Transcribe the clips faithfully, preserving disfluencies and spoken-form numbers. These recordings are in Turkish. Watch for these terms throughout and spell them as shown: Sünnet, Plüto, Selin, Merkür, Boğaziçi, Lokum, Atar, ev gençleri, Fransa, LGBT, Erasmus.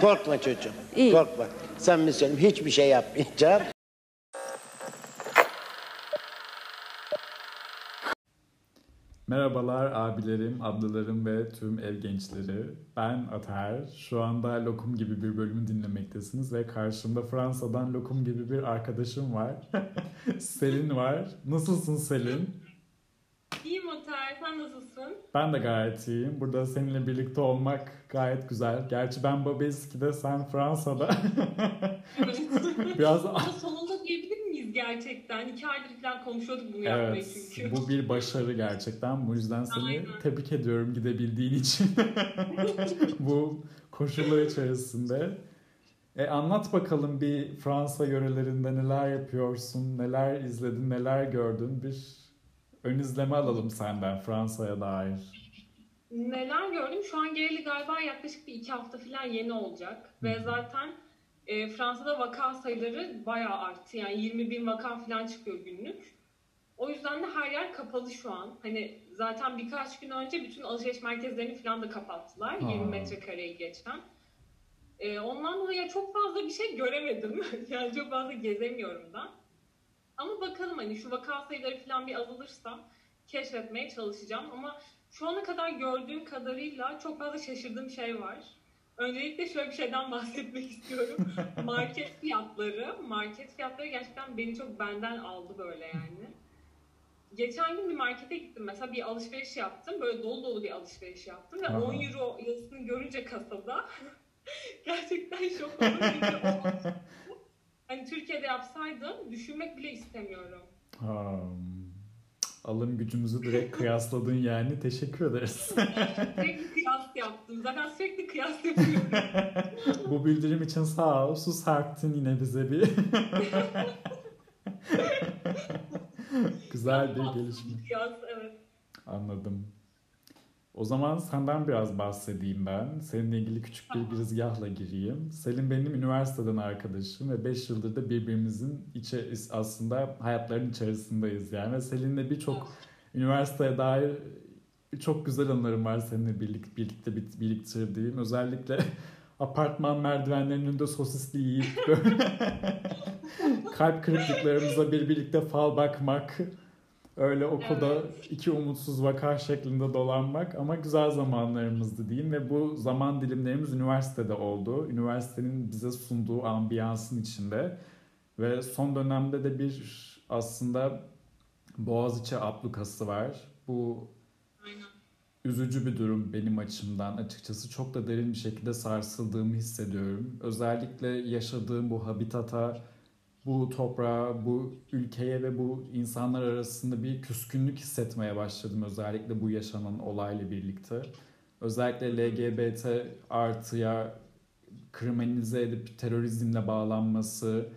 Korkma çocuğum, İyi. korkma. Samimi söyleyeyim, hiçbir şey yapmayacağım. Merhabalar abilerim, ablalarım ve tüm ev gençleri. Ben Atar. Şu anda Lokum gibi bir bölümü dinlemektesiniz ve karşımda Fransa'dan Lokum gibi bir arkadaşım var. Selin var. Nasılsın Selin? İyiyim Atar, sen nasılsın? Ben de gayet iyiyim. Burada seninle birlikte olmak gayet güzel. Gerçi ben Boğaziçi'de, sen Fransa'da. Evet. Biraz... Sonunda diyebilir miyiz gerçekten? İki aydır falan konuşuyorduk bunu evet, yapmayı çünkü. Bu bir başarı gerçekten. Bu yüzden seni Aynen. tebrik ediyorum gidebildiğin için. Bu koşullar içerisinde. E anlat bakalım bir Fransa yörelerinde neler yapıyorsun, neler izledin, neler gördün bir... Ön izleme alalım senden Fransa'ya dair. Neler gördüm? Şu an geleli galiba yaklaşık bir iki hafta falan yeni olacak. Hı. Ve zaten e, Fransa'da vaka sayıları bayağı arttı. Yani yirmi bin vaka falan çıkıyor günlük. O yüzden de her yer kapalı şu an. Hani zaten birkaç gün önce bütün alışveriş merkezlerini falan da kapattılar. Ha. yirmi metrekareyi geçen. E, ondan dolayı çok fazla bir şey göremedim. Yani çok fazla gezemiyorum da. Ama bakalım hani şu vaka sayıları falan bir azalırsa keşfetmeye çalışacağım. Ama şu ana kadar gördüğüm kadarıyla çok fazla şaşırdığım şey var. Öncelikle şöyle bir şeyden bahsetmek istiyorum. Market fiyatları. Market fiyatları gerçekten beni çok benden aldı böyle yani. Geçen gün bir markete gittim. Mesela bir alışveriş yaptım. Böyle dolu dolu bir alışveriş yaptım. Ve Aha. on euro yazısını görünce kasada gerçekten şok oldum. Hani Türkiye'de yapsaydım düşünmek bile istemiyorum. Ha, alım gücümüzü direkt kıyasladın yani. Teşekkür ederiz. Sürekli kıyas yaptım. Zaten sürekli kıyas yapıyorum. Bu bildirim için sağ ol. Su serptin yine bize bir. Güzel bir gelişme. Kıyas, evet. Anladım. O zaman senden biraz bahsedeyim ben. Seninle ilgili küçük bir girizgahla gireyim. Selin benim üniversiteden arkadaşım ve beş yıldır da birbirimizin içe, aslında hayatların içerisindeyiz yani. Selin'le birçok üniversiteye dair çok güzel anılarım var seninle birlikte, birlikte biriktirdiğim. Özellikle apartman merdivenlerinin önünde sosisli yiyip böyle kalp kırıklıklarımıza bir birlikte fal bakmak. Öyle okulda evet. iki umutsuz vaka şeklinde dolanmak ama güzel zamanlarımızdı diyeyim ve bu zaman dilimlerimiz üniversitede oldu. Üniversitenin bize sunduğu ambiyansın içinde ve son dönemde de bir aslında Boğaziçi ablukası var. Bu Aynen. üzücü bir durum benim açımdan. Açıkçası çok da derin bir şekilde sarsıldığımı hissediyorum. Özellikle yaşadığım bu habitata, bu toprağa, bu ülkeye ve bu insanlar arasında bir küskünlük hissetmeye başladım. Özellikle bu yaşanan olayla birlikte. Özellikle L G B T artıya kriminalize edip terörizmle bağlanması,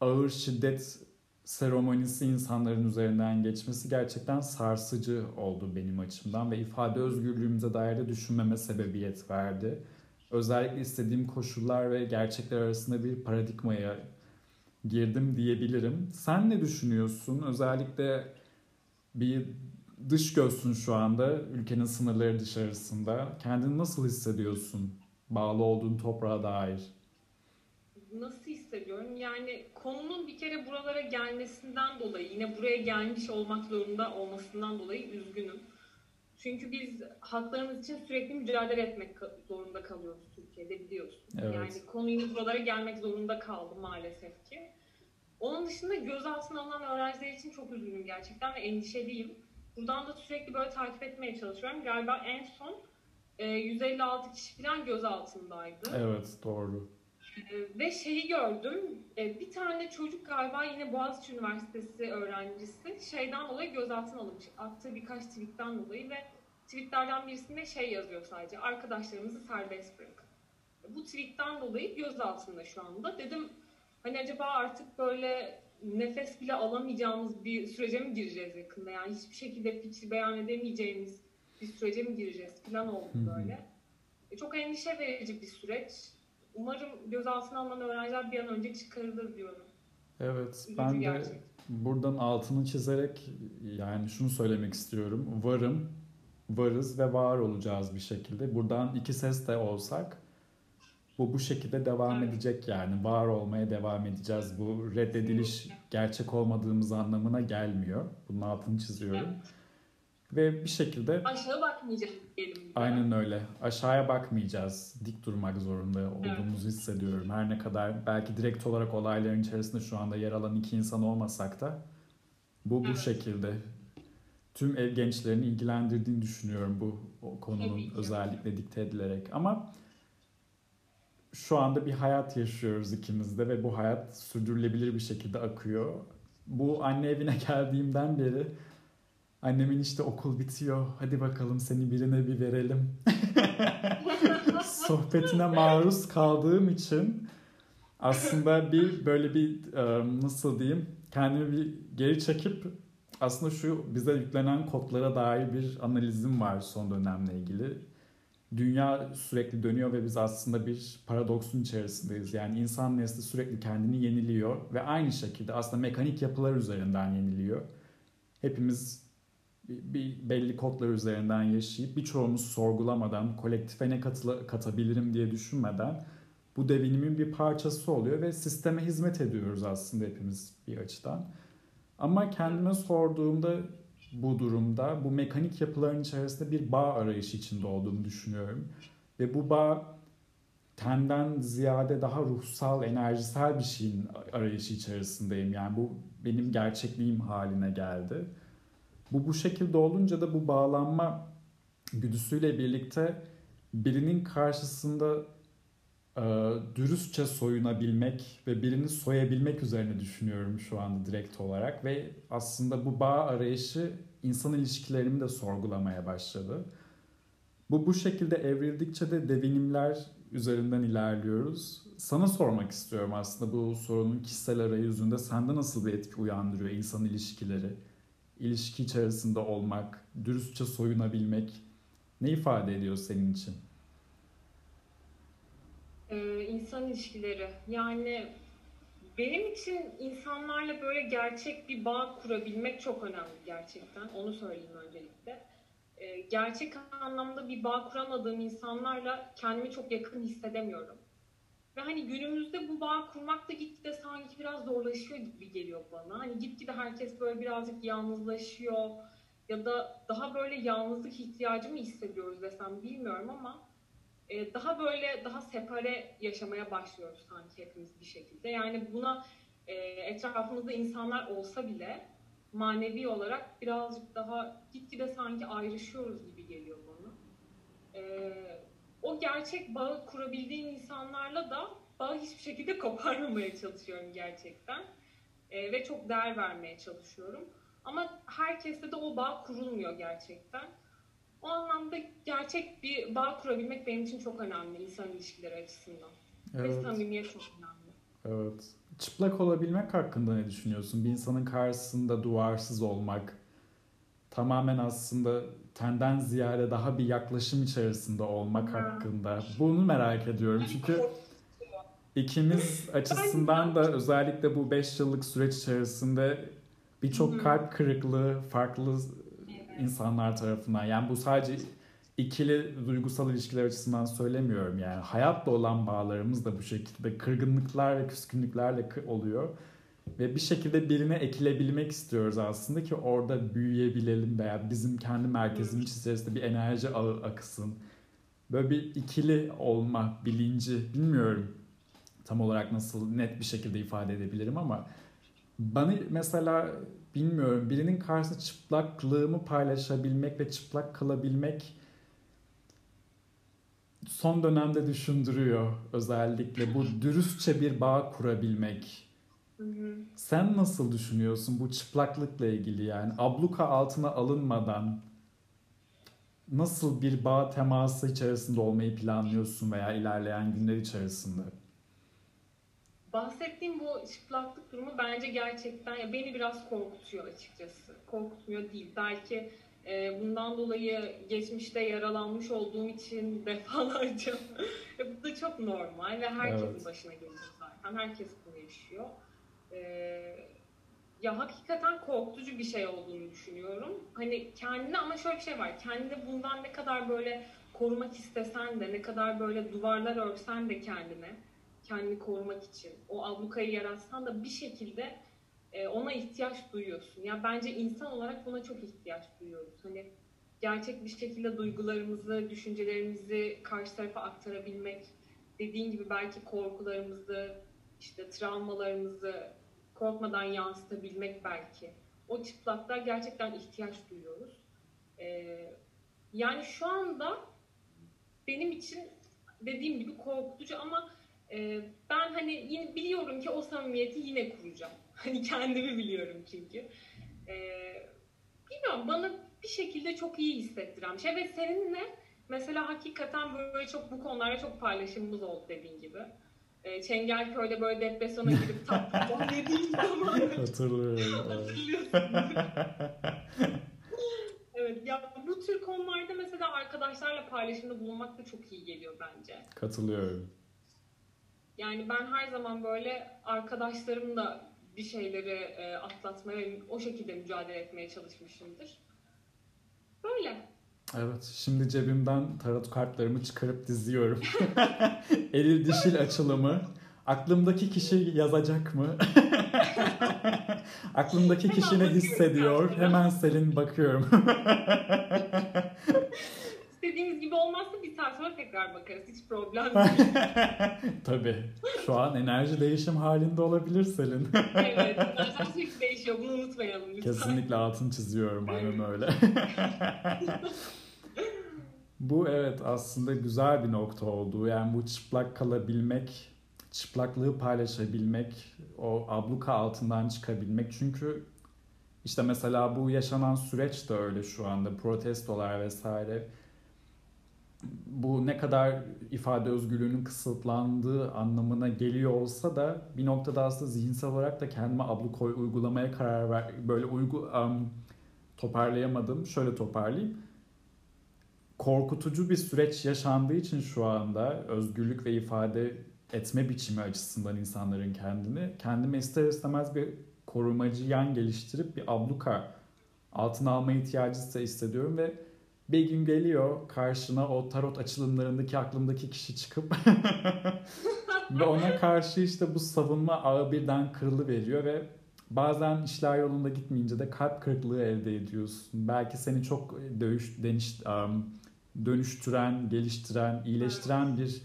ağır şiddet seremonisi insanların üzerinden geçmesi gerçekten sarsıcı oldu benim açımdan. Ve ifade özgürlüğümüze dair de düşünmeme sebebiyet verdi. Özellikle istediğim koşullar ve gerçekler arasında bir paradigmaya girdim diyebilirim. Sen ne düşünüyorsun? Özellikle bir dış gözsün şu anda. Ülkenin sınırları dışarısında. Kendini nasıl hissediyorsun? Bağlı olduğun toprağa dair. Nasıl hissediyorum? Yani konunun bir kere buralara gelmesinden dolayı, yine buraya gelmiş olmak zorunda olmasından dolayı üzgünüm. Çünkü biz haklarımız için sürekli mücadele etmek zorunda kalıyoruz Türkiye'de biliyorsun. Evet. Yani konuyla buralara gelmek zorunda kaldım maalesef ki. Onun dışında gözaltına alınan öğrenciler için çok üzgünüm gerçekten ve endişeliyim. Buradan da sürekli böyle takip etmeye çalışıyorum. Galiba en son yüz elli altı kişi falan gözaltındaydı. Evet doğru. Ve şeyi gördüm, bir tane çocuk galiba yine Boğaziçi Üniversitesi öğrencisi şeyden dolayı gözaltına alınmış. Attığı birkaç tweetten dolayı ve tweetlerden birisinde şey yazıyor sadece, arkadaşlarımızı serbest bırakın. Bu tweetten dolayı gözaltında şu anda. Dedim hani acaba artık böyle nefes bile alamayacağımız bir sürece mi gireceğiz yakında? Yani hiçbir şekilde fikir beyan edemeyeceğimiz bir sürece mi gireceğiz falan oldu böyle. Çok endişe verici bir süreç. Umarım gözaltına alınan öğrenciler bir an önce çıkarılır diyorum. Evet, Üzücü ben de gerçek. Buradan altını çizerek yani şunu söylemek istiyorum. Varım, varız ve var olacağız bir şekilde. Buradan iki ses de olsak Bu bu şekilde devam edecek yani. Var olmaya devam edeceğiz. Bu reddediliş gerçek olmadığımız anlamına gelmiyor. Bunun altını çiziyorum. Evet. Ve bir şekilde... Aşağı bakmayacağız diyelim. Aynen öyle. Aşağıya bakmayacağız. Dik durmak zorunda olduğumuzu evet. hissediyorum. Her ne kadar belki direkt olarak olayların içerisinde şu anda yer alan iki insan olmasak da bu bu evet. şekilde tüm ev gençlerini ilgilendirdiğini düşünüyorum bu konunun özellikle dikte edilerek. Ama şu anda bir hayat yaşıyoruz ikimiz de ve bu hayat sürdürülebilir bir şekilde akıyor. Bu anne evine geldiğimden beri annemin işte okul bitiyor, hadi bakalım seni birine bir verelim sohbetine maruz kaldığım için aslında bir böyle bir nasıl diyeyim kendimi bir geri çekip aslında şu bize yüklenen kodlara dair bir analizim var son dönemle ilgili. Dünya sürekli dönüyor ve biz aslında bir paradoksun içerisindeyiz. Yani insan nesli sürekli kendini yeniliyor ve aynı şekilde aslında mekanik yapılar üzerinden yeniliyor. Hepimiz bir belli kodlar üzerinden yaşayıp birçoğumuz sorgulamadan, kolektife ne katıla, katabilirim diye düşünmeden bu devinimin bir parçası oluyor ve sisteme hizmet ediyoruz aslında hepimiz bir açıdan. Ama kendime sorduğumda bu durumda bu mekanik yapıların içerisinde bir bağ arayışı içinde olduğumu düşünüyorum. Ve bu bağ tenden ziyade daha ruhsal, enerjisel bir şeyin arayışı içerisindeyim. Yani bu benim gerçekliğim haline geldi. Bu bu şekilde olunca da bu bağlanma güdüsüyle birlikte birinin karşısında e, dürüstçe soyunabilmek ve birini soyabilmek üzerine düşünüyorum şu anda direkt olarak. Ve aslında bu bağ arayışı insan ilişkilerimi de sorgulamaya başladı. Bu bu şekilde evrildikçe de devinimler üzerinden ilerliyoruz. Sana sormak istiyorum aslında bu sorunun kişisel arayüzünde sende nasıl bir etki uyandırıyor insan ilişkileri? İlişki içerisinde olmak, dürüstçe soyunabilmek ne ifade ediyor senin için? Ee, insan ilişkileri. Yani benim için insanlarla böyle gerçek bir bağ kurabilmek çok önemli gerçekten. Onu söyleyeyim öncelikle. Ee, gerçek anlamda bir bağ kuramadığım insanlarla kendimi çok yakın hissedemiyorum. Ve hani günümüzde bu bağ kurmak da gitgide sanki biraz zorlaşıyor gibi geliyor bana. Hani gitgide herkes böyle birazcık yalnızlaşıyor ya da daha böyle yalnızlık ihtiyacı mı hissediyoruz desem bilmiyorum ama daha böyle daha separe yaşamaya başlıyoruz sanki hepimiz bir şekilde. Yani buna etrafımızda insanlar olsa bile manevi olarak birazcık daha gitgide sanki ayrışıyoruz gibi geliyor bana. Evet. O gerçek bağı kurabildiğim insanlarla da bağı hiçbir şekilde koparmamaya çalışıyorum gerçekten. E, ve çok değer vermeye çalışıyorum. Ama herkeste de o bağ kurulmuyor gerçekten. O anlamda gerçek bir bağ kurabilmek benim için çok önemli insan ilişkileri açısından. Evet. Ve samimiyet çok önemli. Evet. Çıplak olabilmek hakkında ne düşünüyorsun? Bir insanın karşısında duvarsız olmak tamamen aslında tenden ziyade daha bir yaklaşım içerisinde olmak hmm. hakkında. Bunu merak ediyorum çünkü ikimiz açısından da özellikle bu beş yıllık süreç içerisinde birçok hmm. kalp kırıklığı farklı insanlar tarafından. Yani bu sadece ikili duygusal ilişkiler açısından söylemiyorum yani. Hayatla olan bağlarımız da bu şekilde kırgınlıklar ve küskünlüklerle oluyor. Ve bir şekilde birine ekilebilmek istiyoruz aslında ki orada büyüyebilelim veya bizim kendi merkezimiz içerisinde bir enerji ağı akısın. Böyle bir ikili olma bilinci bilmiyorum tam olarak nasıl net bir şekilde ifade edebilirim ama bana mesela bilmiyorum birinin karşısında çıplaklığımı paylaşabilmek ve çıplak kalabilmek son dönemde düşündürüyor özellikle bu dürüstçe bir bağ kurabilmek. Hı hı. Sen nasıl düşünüyorsun bu çıplaklıkla ilgili yani abluka altına alınmadan nasıl bir bağ teması içerisinde olmayı planlıyorsun veya ilerleyen günler içerisinde? Bahsettiğim bu çıplaklık durumu bence gerçekten ya beni biraz korkutuyor açıkçası. Korkutmuyor değil. Belki e, bundan dolayı geçmişte yaralanmış olduğum için defalarca bu da çok normal ve herkesin evet. başına geliyor zaten. Herkes bunu yaşıyor. Ya hakikaten korkutucu bir şey olduğunu düşünüyorum. Hani kendine ama şöyle bir şey var. Kendine bundan ne kadar böyle korumak istesen de, ne kadar böyle duvarlar örsen de kendine, kendini korumak için, o ablukayı yaratsan da bir şekilde e, ona ihtiyaç duyuyorsun. Ya bence insan olarak buna çok ihtiyaç duyuyoruz. Hani gerçek bir şekilde duygularımızı, düşüncelerimizi karşı tarafa aktarabilmek, dediğin gibi belki korkularımızı, işte travmalarımızı korkmadan yansıtabilmek belki. O çıplaklığa gerçekten ihtiyaç duyuyoruz. Ee, yani şu anda benim için dediğim gibi korkutucu ama e, ben hani yine biliyorum ki o samimiyeti yine kuracağım. Hani kendimi biliyorum çünkü. Ee, bilmiyorum, bana bir şekilde çok iyi hissettiren bir şey. Ve seninle mesela hakikaten böyle çok bu konularda çok paylaşımımız oldu dediğin gibi. Çengelköy'de böyle depresyona girip tatlıdan dediğim zaman hatırlıyorum. Hatırlıyorsun. Evet ya, bu tür konularda mesela arkadaşlarla paylaşımda bulunmak da çok iyi geliyor bence. Katılıyorum. Yani ben her zaman böyle arkadaşlarımla bir şeyleri atlatmaya, o şekilde mücadele etmeye çalışmışımdır. Böyle. Evet, şimdi cebimden tarot kartlarımı çıkarıp diziyorum. Eril dişil açılımı. Aklımdaki kişi yazacak mı? Aklımdaki kişi ne hissediyor? Hemen Selin bakıyorum. İstediğimiz gibi olmazsa bir saat sonra tekrar bakarız. Hiç problem değil. Tabii. Şu an enerji değişim halinde olabilir Selin. Evet. Enerji sürekli değişiyor. Bunu unutmayalım lütfen. Kesinlikle altını çiziyorum. Aynen öyle. Bu evet aslında güzel bir nokta oldu. Yani bu çıplak kalabilmek, çıplaklığı paylaşabilmek, o abluka altından çıkabilmek. Çünkü işte mesela bu yaşanan süreç de öyle şu anda. Protestolar vesaire. Bu ne kadar ifade özgürlüğünün kısıtlandığı anlamına geliyor olsa da bir noktada aslında zihinsel olarak da kendime abluka uygulamaya karar ver, böyle uygu, um, toparlayamadım. Şöyle toparlayayım. Korkutucu bir süreç yaşandığı için şu anda özgürlük ve ifade etme biçimi açısından insanların kendini, kendime ister istemez bir korumacı yan geliştirip bir abluka altına alma ihtiyacı hissediyorum ve bir gün geliyor karşına o tarot açılımlarındaki aklımdaki kişi çıkıp ve ona karşı işte bu savunma ağı birden kırılıveriyor ve bazen işler yolunda gitmeyince de kalp kırıklığı elde ediyorsun. Belki seni çok dönüş, dönüş, dönüştüren, geliştiren, iyileştiren bir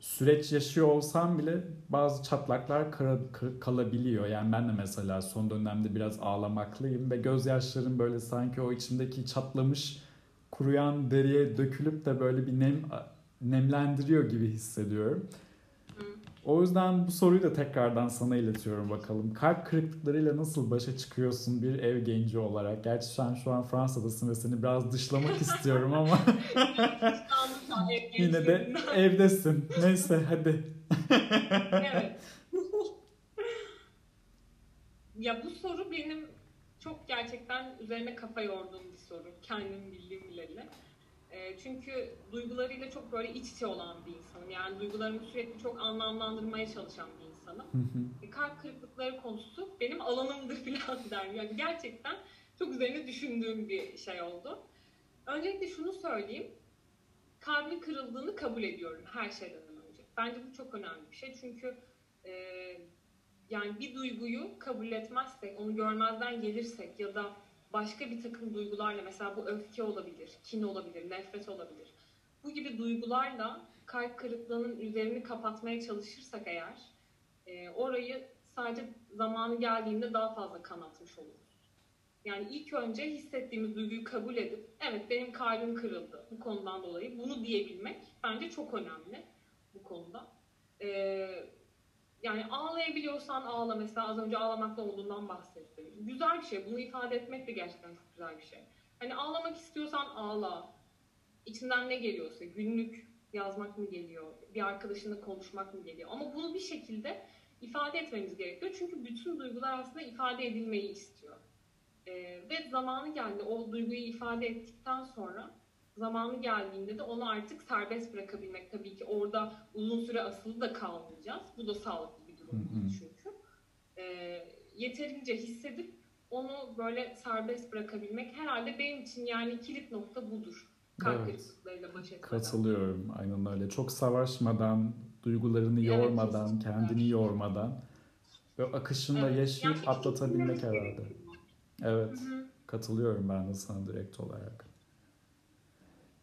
süreç yaşıyor olsam bile bazı çatlaklar kara, kır, kalabiliyor. Yani ben de mesela son dönemde biraz ağlamaklıyım ve gözyaşlarım böyle sanki o içimdeki çatlamış, kuruyan deriye dökülüp de böyle bir nem nemlendiriyor gibi hissediyorum. O yüzden bu soruyu da tekrardan sana iletiyorum bakalım. Kalp kırıklıklarıyla nasıl başa çıkıyorsun bir ev genci olarak? Gerçi sen şu an Fransa'dasın ve seni biraz dışlamak istiyorum ama yine de evdesin. Neyse hadi. Evet. Ya bu soru benim çok gerçekten üzerine kafa yorduğum bir soru. Kendim bildiğim bileli. E, çünkü duygularıyla çok böyle iç içe olan bir insanım. Yani duygularımı sürekli çok anlamlandırmaya çalışan bir insanım. Hı hı. E, kalp kırıklıkları konusu benim alanımdır falan derim. Yani gerçekten çok üzerine düşündüğüm bir şey oldu. Öncelikle şunu söyleyeyim. Kalbin kırıldığını kabul ediyorum her şeyden önce. Bence bu çok önemli bir şey. Çünkü e, yani bir duyguyu kabul etmezsek, onu görmezden gelirsek ya da başka bir takım duygularla, mesela bu öfke olabilir, kin olabilir, nefret olabilir. Bu gibi duygularla kalp kırıklığının üzerini kapatmaya çalışırsak eğer, e, orayı sadece zamanı geldiğinde daha fazla kanatmış oluruz. Yani ilk önce hissettiğimiz duyguyu kabul edip, evet benim kalbim kırıldı bu konudan dolayı, bunu diyebilmek bence çok önemli bu konuda. E, Yani ağlayabiliyorsan ağla, mesela az önce ağlamakta olduğundan bahsettim. Güzel bir şey. Bunu ifade etmek de gerçekten çok güzel bir şey. Hani ağlamak istiyorsan ağla. İçinden ne geliyorsa, günlük yazmak mı geliyor, bir arkadaşınla konuşmak mı geliyor? Ama bunu bir şekilde ifade etmemiz gerekiyor. Çünkü bütün duygular aslında ifade edilmeyi istiyor. Ee, ve zamanı geldi. O duyguyu ifade ettikten sonra zamanı geldiğinde de onu artık serbest bırakabilmek. Tabii ki orada uzun süre asılı da kalmayacağız. Bu da sağlıklı bir durum değil çünkü. E, yeterince hissedip onu böyle serbest bırakabilmek herhalde benim için yani kilit nokta budur. Kalp krizleriyle baş etmeden. Katılıyorum, aynen öyle. Çok savaşmadan, duygularını evet, yormadan, kesinlikle. kendini yormadan ve akışında evet. yaşayıp yani atlatabilmek herhalde. Evet, Hı-hı. katılıyorum ben de sana direkt olarak.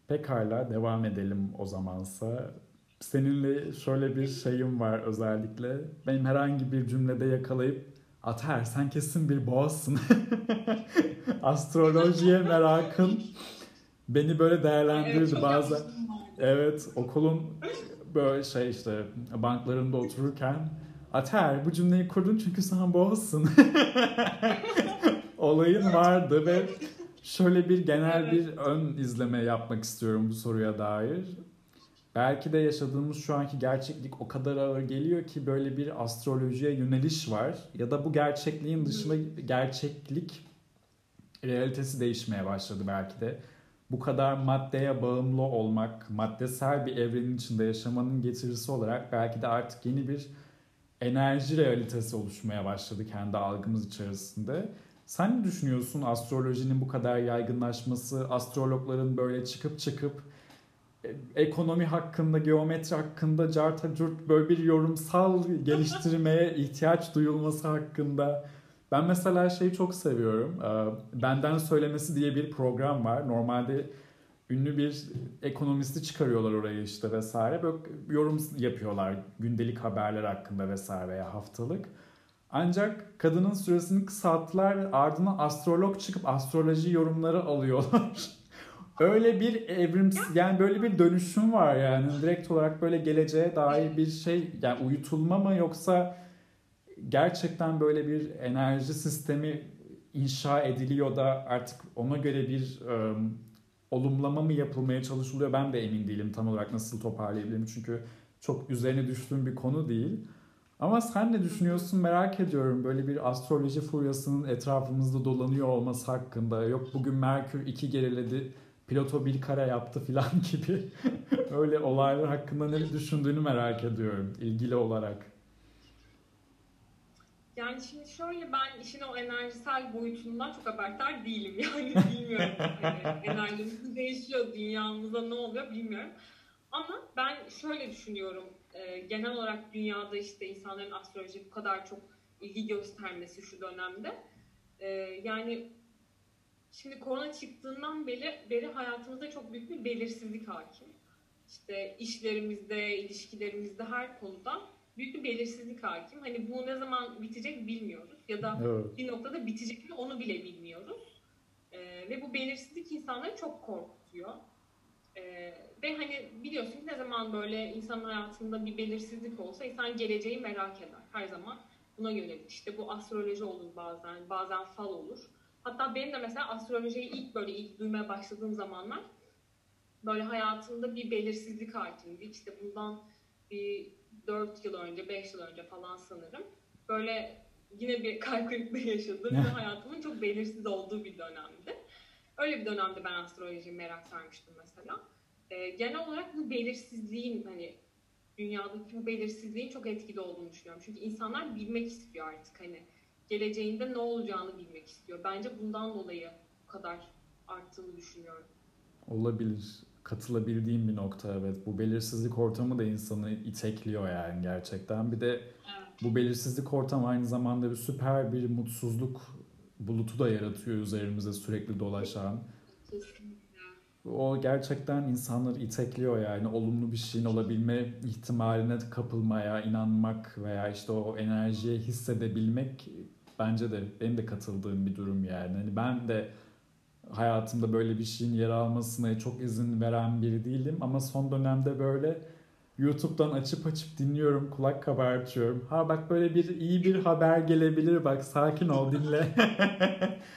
Pekala, devam edelim o zamansa. Seninle şöyle bir şeyim var özellikle. Benim herhangi bir cümlede yakalayıp Atar sen kesin bir boğazsın. Astrolojiye merakın beni böyle değerlendirirdi evet, bazen. Evet, okulun böyle şey işte banklarında otururken Atar bu cümleyi kurdun çünkü sen boğazsın. Olayın vardı ve şöyle bir genel bir ön izleme yapmak istiyorum bu soruya dair. Belki de yaşadığımız şu anki gerçeklik o kadar ağır geliyor ki böyle bir astrolojiye yöneliş var. Ya da bu gerçekliğin dışında gerçeklik realitesi değişmeye başladı belki de. Bu kadar maddeye bağımlı olmak, maddesel bir evrenin içinde yaşamanın getirisi olarak belki de artık yeni bir enerji realitesi oluşmaya başladı kendi algımız içerisinde. Sen ne düşünüyorsun astrolojinin bu kadar yaygınlaşması, astrologların böyle çıkıp çıkıp ekonomi hakkında, geometri hakkında carta curt böyle bir yorumsal geliştirmeye ihtiyaç duyulması hakkında? Ben mesela şeyi çok seviyorum. Benden Söylemesi diye bir program var. Normalde ünlü bir ekonomisti çıkarıyorlar oraya işte vesaire. Böyle yorum yapıyorlar gündelik haberler hakkında vesaire veya haftalık. Ancak kadının süresini kısalttılar, ardından astrolog çıkıp astroloji yorumları alıyorlar. Öyle bir evrim, yani böyle bir dönüşüm var yani. Direkt olarak böyle geleceğe dair bir şey, yani uyutulma mı yoksa gerçekten böyle bir enerji sistemi inşa ediliyor da artık ona göre bir um, olumlama mı yapılmaya çalışılıyor? Ben de emin değilim tam olarak nasıl toparlayabilirim çünkü çok üzerine düştüğüm bir konu değil. Ama sen ne düşünüyorsun merak ediyorum. Böyle bir astroloji furyasının etrafımızda dolanıyor olması hakkında. Yok bugün Merkür iki geriledi, Plüto bir kare yaptı falan gibi. Öyle olaylar hakkında ne düşündüğünü merak ediyorum ilgili olarak. Yani şimdi şöyle, ben işin o enerjisel boyutundan çok haberdar değilim. Yani bilmiyorum. Yani enerjimiz değişiyor, dünyamızda ne oluyor bilmiyorum. Ama ben şöyle düşünüyorum. Genel olarak dünyada işte insanların astrolojiye bu kadar çok ilgi göstermesi şu dönemde. Yani şimdi korona çıktığından beri, beri hayatımızda çok büyük bir belirsizlik hakim. İşte işlerimizde, ilişkilerimizde, her konuda büyük bir belirsizlik hakim. Hani bu ne zaman bitecek bilmiyoruz. Ya da evet. bir noktada bitecek mi onu bile bilmiyoruz. Ve bu belirsizlik insanları çok korkutuyor. Ee, ve hani biliyorsun ki ne zaman böyle insanın hayatında bir belirsizlik olsa insan geleceği merak eder her zaman, buna yönelik işte bu astroloji olur, bazen bazen fal olur. Hatta benim de mesela astrolojiyi ilk böyle ilk duymaya başladığım zamanlar böyle hayatımda bir belirsizlik hakimdi. İşte bundan bir dört yıl önce, beş yıl önce falan sanırım böyle yine bir kalp kırıklığı yaşadığım ve hayatımın çok belirsiz olduğu bir dönemdi. Öyle bir dönemde ben astrolojiye merak sarmıştım mesela. Ee, genel olarak bu belirsizliğin, hani dünyadaki bu belirsizliğin çok etkili olduğunu düşünüyorum. Çünkü insanlar bilmek istiyor artık, hani geleceğinde ne olacağını bilmek istiyor. Bence bundan dolayı bu kadar arttığını düşünüyorum. Olabilir. Katılabildiğim bir nokta, evet. Bu belirsizlik ortamı da insanı itekliyor yani gerçekten. Bir de evet. bu belirsizlik ortamı aynı zamanda bir süper bir mutsuzluk bulutu da yaratıyor üzerimize sürekli dolaşan. O gerçekten insanları itekliyor yani olumlu bir şeyin olabilme ihtimaline kapılmaya, inanmak veya işte o enerjiyi hissedebilmek bence de benim de katıldığım bir durum yani. Hani ben de hayatımda böyle bir şeyin yer almasına çok izin veren biri değilim ama son dönemde böyle YouTube'dan açıp açıp dinliyorum, kulak kabartıyorum. Ha bak böyle bir iyi bir haber gelebilir, bak sakin ol dinle.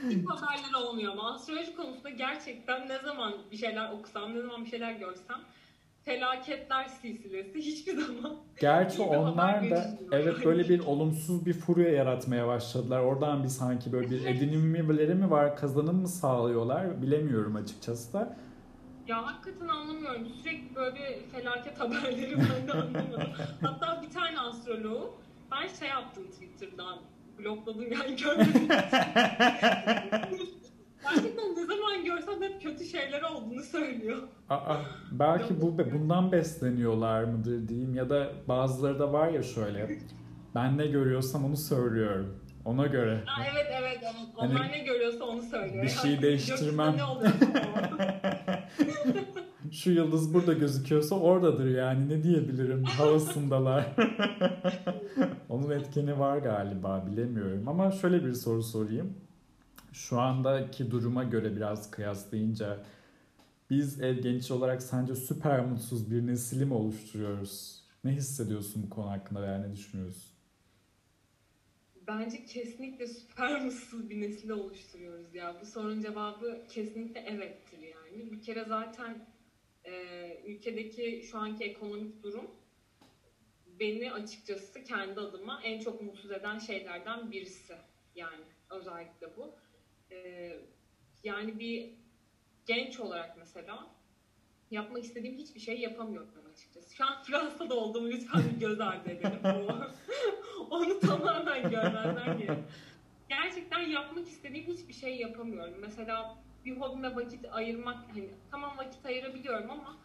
Hiç haberler olmuyor ama astroloji konusunda gerçekten ne zaman bir şeyler okusam, ne zaman bir şeyler görsem felaketler silsilesi hiçbir zaman. Gerçi onlar da evet böyle bir olumsuz bir furya yaratmaya başladılar. Oradan bir sanki böyle bir edinimleri mi var, kazanım mı sağlıyorlar bilemiyorum açıkçası da. Ya hakikaten anlamıyorum. Sürekli böyle felaket haberleri ben de anlamadım. Hatta bir tane astroloğu ben şey yaptım, Twitter'dan blokladım yani görmedim. Gerçekten ne zaman görsem hep kötü şeyler olduğunu söylüyor. Aa, belki bu bundan besleniyorlar mıdır diyeyim, ya da bazıları da var ya şöyle. Ben ne görüyorsam onu söylüyorum. Ona göre. Aa, evet evet evet. Onlar hani, ne görüyorsa onu söylüyor. Bir şey değiştirmem. Şu yıldız burada gözüküyorsa oradadır yani, ne diyebilirim, havasındalar. Onun etkeni var galiba, bilemiyorum. Ama şöyle bir soru sorayım. Şu andaki duruma göre biraz kıyaslayınca biz ev genç olarak sence süper mutsuz bir nesili mi oluşturuyoruz? Ne hissediyorsun bu konu hakkında veya ne düşünüyorsun? Bence kesinlikle süper mutsuz bir nesil oluşturuyoruz ya. Bu sorunun cevabı kesinlikle evettir yani. Bir kere zaten Ee, ülkedeki şu anki ekonomik durum beni açıkçası kendi adıma en çok mutsuz eden şeylerden birisi. Yani özellikle bu. Ee, yani bir genç olarak mesela yapmak istediğim hiçbir şey yapamıyorum açıkçası. Şu an Fransa'da olduğumu lütfen bir göz ardı edelim. Onu tamamen görmezden geliyorum. Gerçekten yapmak istediğim hiçbir şey yapamıyorum. Mesela bir hobime vakit ayırmak, hani tamam vakit ayırabiliyorum ama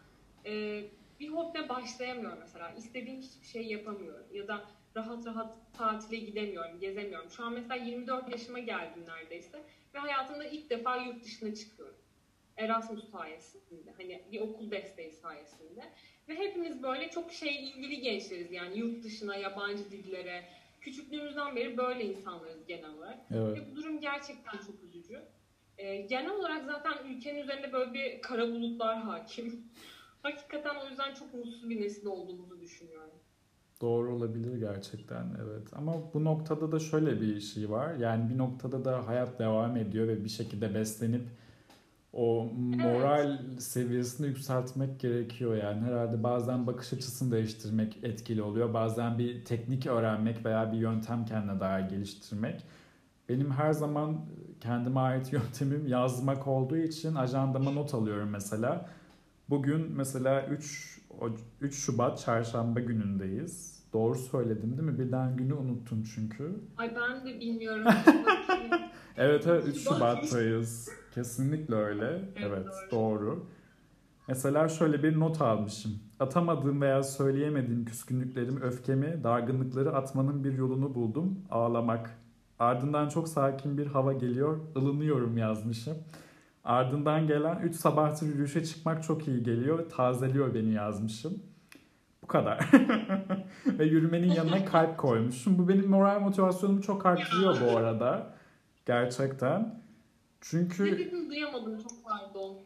e, bir hobime başlayamıyorum mesela. İstediğim hiçbir şey yapamıyorum ya da rahat rahat tatile gidemiyorum, gezemiyorum. Şu an mesela yirmi dört yaşıma geldim neredeyse ve hayatımda ilk defa yurt dışına çıkıyorum. Erasmus sayesinde, hani bir okul desteği sayesinde. Ve hepimiz böyle çok şey ilgili gençleriz yani, yurt dışına, yabancı dillere. Küçüklüğümüzden beri böyle insanlarız genel olarak. Evet. Ve bu durum gerçekten çok üzücü. Genel olarak zaten ülkenin üzerinde böyle bir kara bulutlar hakim. Hakikaten o yüzden çok mutsuz bir nesil olduğumuzu düşünüyorum. Doğru olabilir gerçekten, evet. Ama bu noktada da şöyle bir şey var. Yani bir noktada da hayat devam ediyor ve bir şekilde beslenip o moral evet. seviyesini yükseltmek gerekiyor. Yani herhalde bazen bakış açısını değiştirmek etkili oluyor. Bazen bir teknik öğrenmek veya bir yöntem kendine daha geliştirmek. Benim her zaman kendime ait yöntemim yazmak olduğu için ajandama not alıyorum mesela. Bugün mesela üç Şubat çarşamba günündeyiz. Doğru söyledim değil mi? Birden günü unuttum çünkü. Ay ben de bilmiyorum. Evet evet, üç Şubat'tayız. Kesinlikle öyle. Evet doğru. Mesela şöyle bir not almışım. Atamadığım veya söyleyemediğim küskünlüklerimi, öfkemi, dargınlıkları atmanın bir yolunu buldum. Ağlamak. Ardından çok sakin bir hava geliyor, ılınıyorum yazmışım. Ardından gelen üç sabahtır yürüyüşe çıkmak çok iyi geliyor, tazeliyor beni yazmışım. Bu kadar. Ve yürümenin yanına kalp koymuşum. Bu benim moral motivasyonumu çok artırıyor bu arada. Gerçekten. Çünkü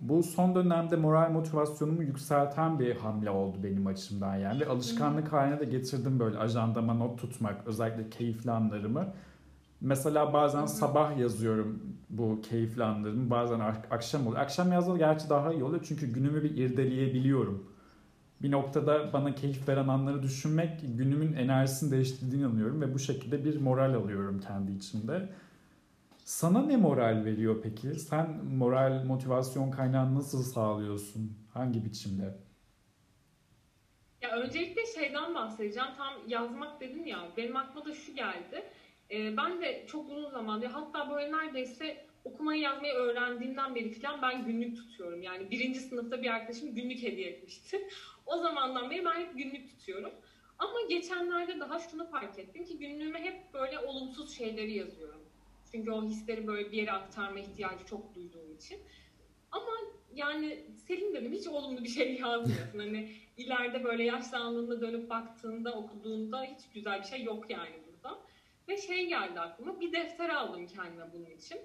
bu son dönemde moral motivasyonumu yükselten bir hamle oldu benim açımdan yani. Ve alışkanlık haline de getirdim böyle ajandama not tutmak, özellikle keyifli anlarımı. Mesela bazen Hı-hı. sabah yazıyorum bu keyifli anlarımı, bazen akşam oluyor. Akşam yazdığı gerçi daha iyi oluyor çünkü günümü bir irdeleyebiliyorum. Bir noktada bana keyif veren anları düşünmek günümün enerjisini değiştirdiğini anlıyorum ve bu şekilde bir moral alıyorum kendi içimde. Sana ne moral veriyor peki? Sen moral, motivasyon kaynağını nasıl sağlıyorsun? Hangi biçimde? Ya öncelikle şeyden bahsedeceğim. Tam yazmak dedim ya, benim aklıma da şu geldi. Ben de çok uzun zamandır, hatta böyle neredeyse okumayı yazmayı öğrendiğimden beri falan ben günlük tutuyorum. Yani birinci sınıfta bir arkadaşım günlük hediye etmişti. O zamandan beri ben hep günlük tutuyorum. Ama geçenlerde daha şunu fark ettim ki günlüğüme hep böyle olumsuz şeyleri yazıyorum. Çünkü o hisleri böyle bir yere aktarma ihtiyacı çok duyduğum için. Ama yani Selin dedim, hiç olumlu bir şey yazmıyorsun. Hani ileride böyle yaşlandığında dönüp baktığında, okuduğunda hiç güzel bir şey yok yani burada. Ve şey geldi aklıma, bir defter aldım kendime bunun için.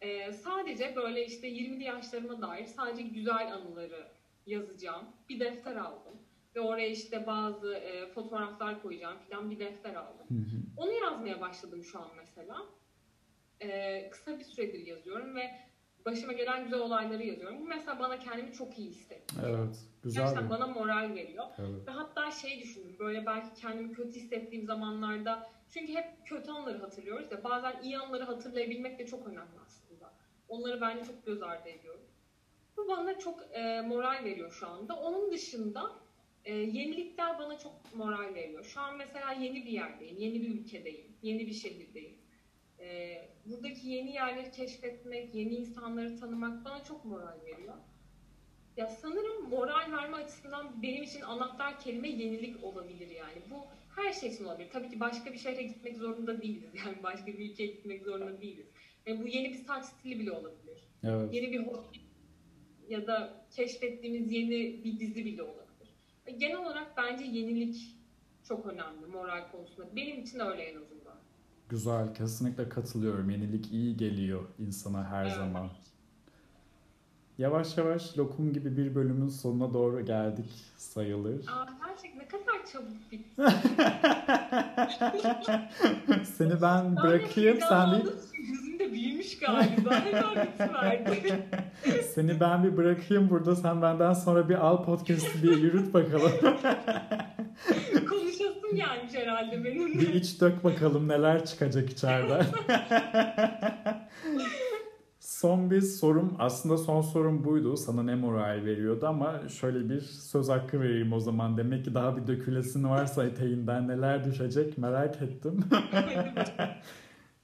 Ee, sadece böyle işte yirmili yaşlarıma dair sadece güzel anıları yazacağım bir defter aldım. Ve oraya işte bazı e, fotoğraflar koyacağım falan bir defter aldım. Hı hı. Onu yazmaya başladım şu an mesela. Ee, kısa bir süredir yazıyorum ve başıma gelen güzel olayları yazıyorum. Bu mesela bana kendimi çok iyi hissettiriyor. Evet, güzel. Gerçekten bana moral veriyor. Evet. Ve hatta şey düşündüm, böyle belki kendimi kötü hissettiğim zamanlarda, çünkü hep kötü anları hatırlıyoruz ya, bazen iyi anları hatırlayabilmek de çok önemli aslında. Onları bence çok göz ardı ediyorum. Bu bana çok e, moral veriyor şu anda. Onun dışında e, yenilikler bana çok moral veriyor. Şu an mesela yeni bir yerdeyim, yeni bir ülkedeyim, yeni bir şehirdeyim. e, buradaki yeni yerleri keşfetmek, yeni insanları tanımak bana çok moral veriyor. Ya sanırım moral verme açısından benim için anahtar kelime yenilik olabilir yani. Bu her şey için olabilir. Tabii ki başka bir şehre gitmek zorunda değiliz. Yani başka bir ülkeye gitmek zorunda değiliz. Yani bu yeni bir saç stili bile olabilir. Evet. Yeni bir hobi ya da keşfettiğimiz yeni bir dizi bile olabilir. Genel olarak bence yenilik çok önemli moral konusunda. Benim için öyle en azından. Güzel, kesinlikle katılıyorum. Yenilik iyi geliyor insana her evet. zaman. Yavaş yavaş Lokum gibi bir bölümün sonuna doğru geldik sayılır. Aa, gerçekten ne kadar çabuk bitti. Seni ben bırakayım. Sen bir... Gözüm de büyümüş galiba. Hemen bitiverdi. Seni ben bir bırakayım burada. Sen benden sonra bir al podcast'ı diye yürüt bakalım. Konuşasım gelmiş herhalde benim. Bir iç dök bakalım neler çıkacak içeriden. Son bir sorum, aslında son sorum buydu. Sana ne moral veriyordu ama şöyle bir söz hakkı vereyim o zaman. Demek ki daha bir dökülesin varsa eteğinden neler düşecek merak ettim.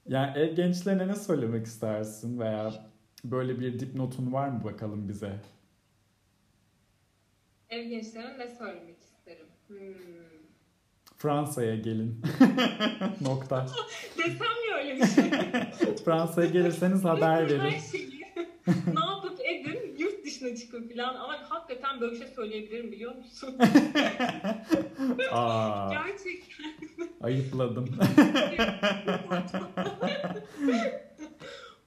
Yani ev gençlerine ne söylemek istersin veya böyle bir dipnotun var mı bakalım bize? Ev gençlerine ne söylemek isterim? Hmm. Fransa'ya gelin. Nokta. Desem ya öyle bir şey. Fransa'ya gelirseniz haber verin. Her şeyi ne yapıp edin yurt dışına çıkın falan. Ama hakikaten böyle bir şey söyleyebilirim biliyor musun? Aa, gerçekten. Ayıpladım.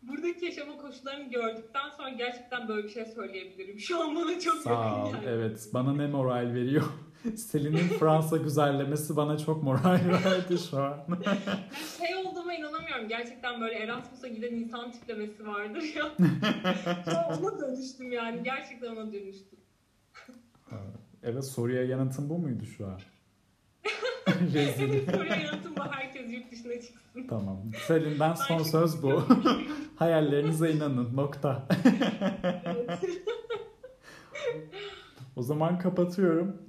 Buradaki yaşama koşullarını gördükten sonra gerçekten böyle bir şey söyleyebilirim. Şu an bana çok sağ yakın. Sağ ol. Evet. Bana ne moral veriyor? Selin'in Fransa güzellemesi bana çok moral verdi şu an. Ben şey olduğuma inanamıyorum. Gerçekten böyle Erasmus'a giden insan tiplemesi vardır ya. Ona dönüştüm yani. Gerçekten ona dönüştüm. Evet, soruya yanıtım bu muydu şu an? Evet, soruya yanıtım bu. Herkes yurt dışına çıksın. Tamam. Selin'den son ben söz bu. Hayallerinize inanın. Nokta. O zaman kapatıyorum.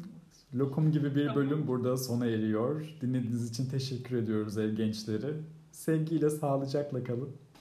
Lokum gibi bir bölüm burada sona eriyor. Dinlediğiniz için teşekkür ediyoruz ev gençleri. Sevgiyle, sağlıcakla kalın.